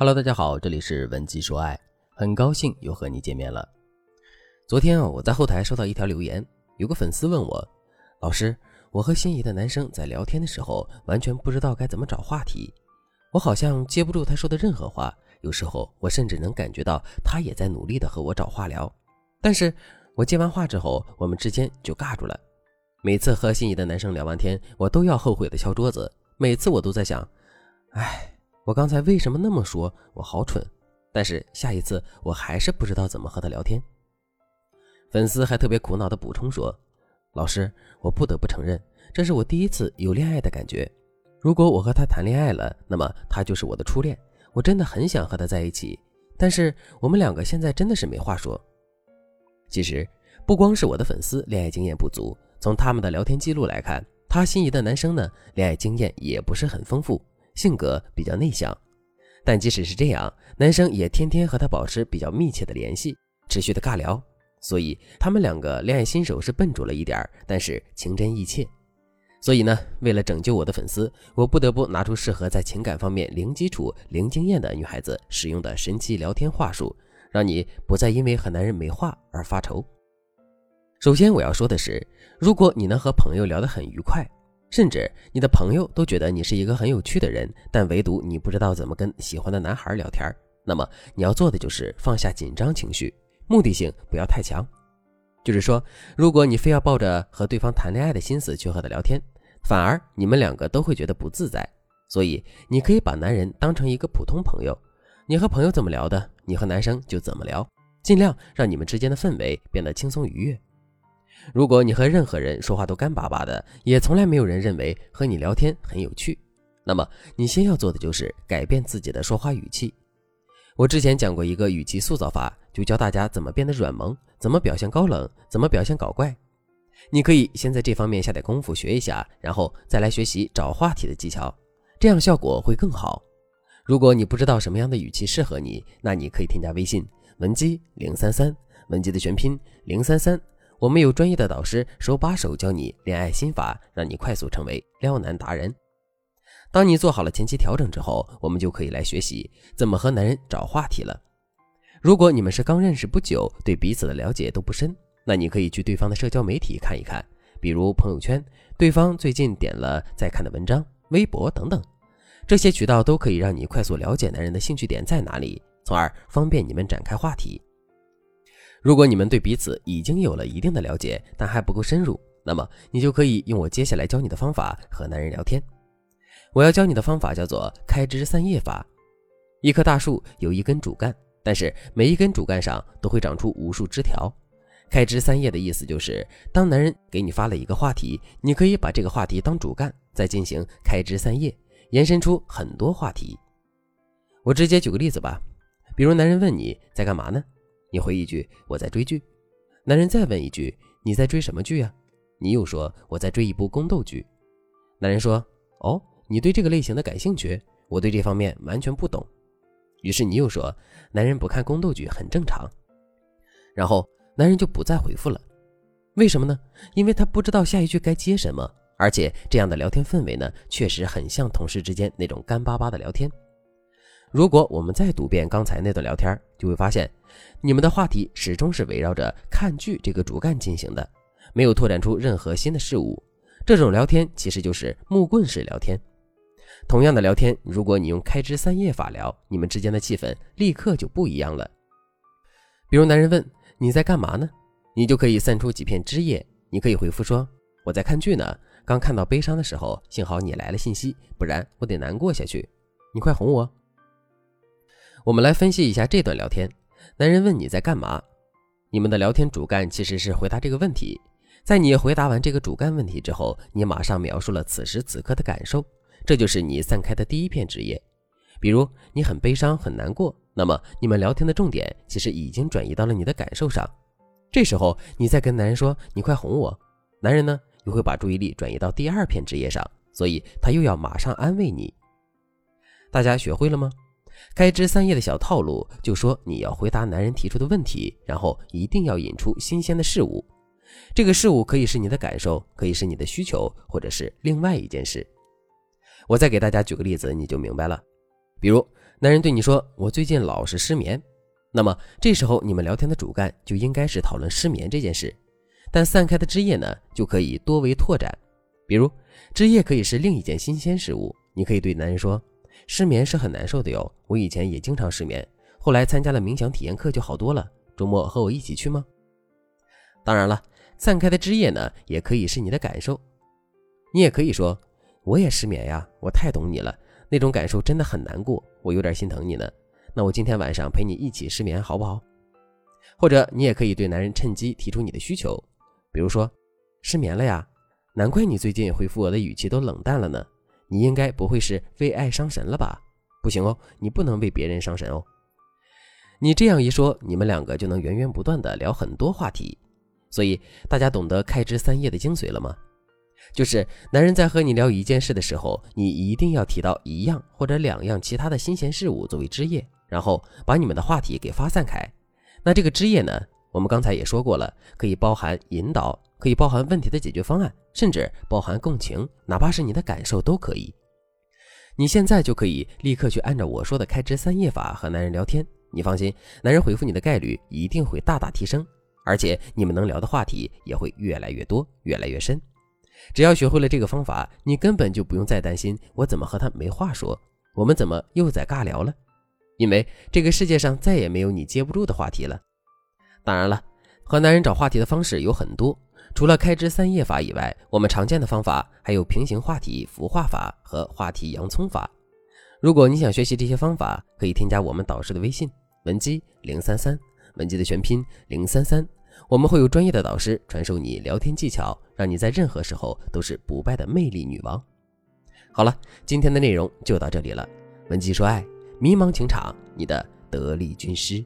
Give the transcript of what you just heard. Hello， 大家好，这里是文姬说爱，很高兴又和你见面了。昨天我在后台收到一条留言，有个粉丝问我，老师，我和心仪的男生在聊天的时候，完全不知道该怎么找话题，我好像接不住他说的任何话，有时候我甚至能感觉到他也在努力的和我找话聊，但是我接完话之后，我们之间就尬住了。每次和心仪的男生聊完天，我都要后悔的敲桌子，每次我都在想，我刚才为什么那么说，我好蠢，但是下一次我还是不知道怎么和他聊天。粉丝还特别苦恼的补充说，老师，我不得不承认，这是我第一次有恋爱的感觉，如果我和他谈恋爱了，那么他就是我的初恋，我真的很想和他在一起，但是我们两个现在真的是没话说。其实不光是我的粉丝恋爱经验不足，从他们的聊天记录来看，他心仪的男生呢，恋爱经验也不是很丰富，性格比较内向，但即使是这样，男生也天天和他保持比较密切的联系，持续的尬聊，所以他们两个恋爱新手是笨拙了一点，但是情真意切。所以呢，为了拯救我的粉丝，我不得不拿出适合在情感方面零基础零经验的女孩子使用的神奇聊天话术，让你不再因为和男人没话而发愁。首先我要说的是，如果你能和朋友聊得很愉快，甚至你的朋友都觉得你是一个很有趣的人，但唯独你不知道怎么跟喜欢的男孩聊天，那么你要做的就是放下紧张情绪，目的性不要太强。就是说，如果你非要抱着和对方谈恋爱的心思去和他聊天，反而你们两个都会觉得不自在。所以你可以把男人当成一个普通朋友，你和朋友怎么聊的，你和男生就怎么聊，尽量让你们之间的氛围变得轻松愉悦。如果你和任何人说话都干巴巴的，也从来没有人认为和你聊天很有趣，那么你先要做的就是改变自己的说话语气。我之前讲过一个语气塑造法，就教大家怎么变得软萌，怎么表现高冷，怎么表现搞怪。你可以先在这方面下点功夫学一下，然后再来学习找话题的技巧，这样效果会更好。如果你不知道什么样的语气适合你，那你可以添加微信文姬033，文姬的全拼033，我们有专业的导师手把手教你恋爱心法，让你快速成为撩男达人。当你做好了前期调整之后，我们就可以来学习怎么和男人找话题了。如果你们是刚认识不久，对彼此的了解都不深，那你可以去对方的社交媒体看一看，比如朋友圈，对方最近点了在看的文章，微博等等，这些渠道都可以让你快速了解男人的兴趣点在哪里，从而方便你们展开话题。如果你们对彼此已经有了一定的了解，但还不够深入，那么你就可以用我接下来教你的方法和男人聊天。我要教你的方法叫做开枝散叶法。一棵大树有一根主干，但是每一根主干上都会长出无数枝条。开枝散叶的意思就是，当男人给你发了一个话题，你可以把这个话题当主干，再进行开枝散叶，延伸出很多话题。我直接举个例子吧，比如男人问你在干嘛呢？你回一句我在追剧，男人再问一句你在追什么剧啊？你又说我在追一部宫斗剧。男人说哦，你对这个类型的感兴趣，我对这方面完全不懂。于是你又说男人不看宫斗剧很正常，然后男人就不再回复了。为什么呢？因为他不知道下一句该接什么，而且这样的聊天氛围呢，确实很像同事之间那种干巴巴的聊天。如果我们再读遍刚才那段聊天，就会发现你们的话题始终是围绕着看剧这个主干进行的，没有拓展出任何新的事物。这种聊天其实就是木棍式聊天。同样的聊天，如果你用开枝散叶法聊，你们之间的气氛立刻就不一样了。比如男人问你在干嘛呢，你就可以散出几片枝叶，你可以回复说我在看剧呢，刚看到悲伤的时候，幸好你来了信息，不然我得难过下去，你快哄我。我们来分析一下这段聊天。男人问你在干嘛，你们的聊天主干其实是回答这个问题。在你回答完这个主干问题之后，你马上描述了此时此刻的感受，这就是你散开的第一片枝叶。比如你很悲伤很难过，那么你们聊天的重点其实已经转移到了你的感受上。这时候你再跟男人说你快哄我，男人呢又会把注意力转移到第二片枝叶上，所以他又要马上安慰你。大家学会了吗？开枝散叶的小套路，就说你要回答男人提出的问题，然后一定要引出新鲜的事物。这个事物可以是你的感受，可以是你的需求，或者是另外一件事。我再给大家举个例子，你就明白了。比如男人对你说我最近老是失眠，那么这时候你们聊天的主干就应该是讨论失眠这件事，但散开的枝叶呢就可以多为拓展。比如枝叶可以是另一件新鲜事物，你可以对男人说失眠是很难受的哟，我以前也经常失眠，后来参加了冥想体验课就好多了，周末和我一起去吗？当然了，散开的枝叶呢也可以是你的感受，你也可以说我也失眠呀，我太懂你了，那种感受真的很难过，我有点心疼你呢，那我今天晚上陪你一起失眠好不好？或者你也可以对男人趁机提出你的需求，比如说失眠了呀，难怪你最近回复我的语气都冷淡了呢，你应该不会是为爱伤神了吧？不行哦，你不能为别人伤神哦。你这样一说，你们两个就能源源不断的聊很多话题。所以大家懂得开枝散叶的精髓了吗？就是男人在和你聊一件事的时候，你一定要提到一样或者两样其他的新鲜事物作为枝叶，然后把你们的话题给发散开。那这个枝叶呢，我们刚才也说过了，可以包含引导，可以包含问题的解决方案，甚至包含共情，哪怕是你的感受都可以。你现在就可以立刻去按照我说的开枝散叶法和男人聊天，你放心，男人回复你的概率一定会大大提升，而且你们能聊的话题也会越来越多，越来越深。只要学会了这个方法，你根本就不用再担心我怎么和他没话说，我们怎么又在尬聊了，因为这个世界上再也没有你接不住的话题了。当然了，和男人找话题的方式有很多，除了开枝散叶法以外，我们常见的方法还有平行话题孵化法和话题洋葱法。如果你想学习这些方法，可以添加我们导师的微信文姬033，文姬的全拼033，我们会有专业的导师传授你聊天技巧，让你在任何时候都是不败的魅力女王。好了，今天的内容就到这里了。文姬说爱，迷茫情场，你的得力军师。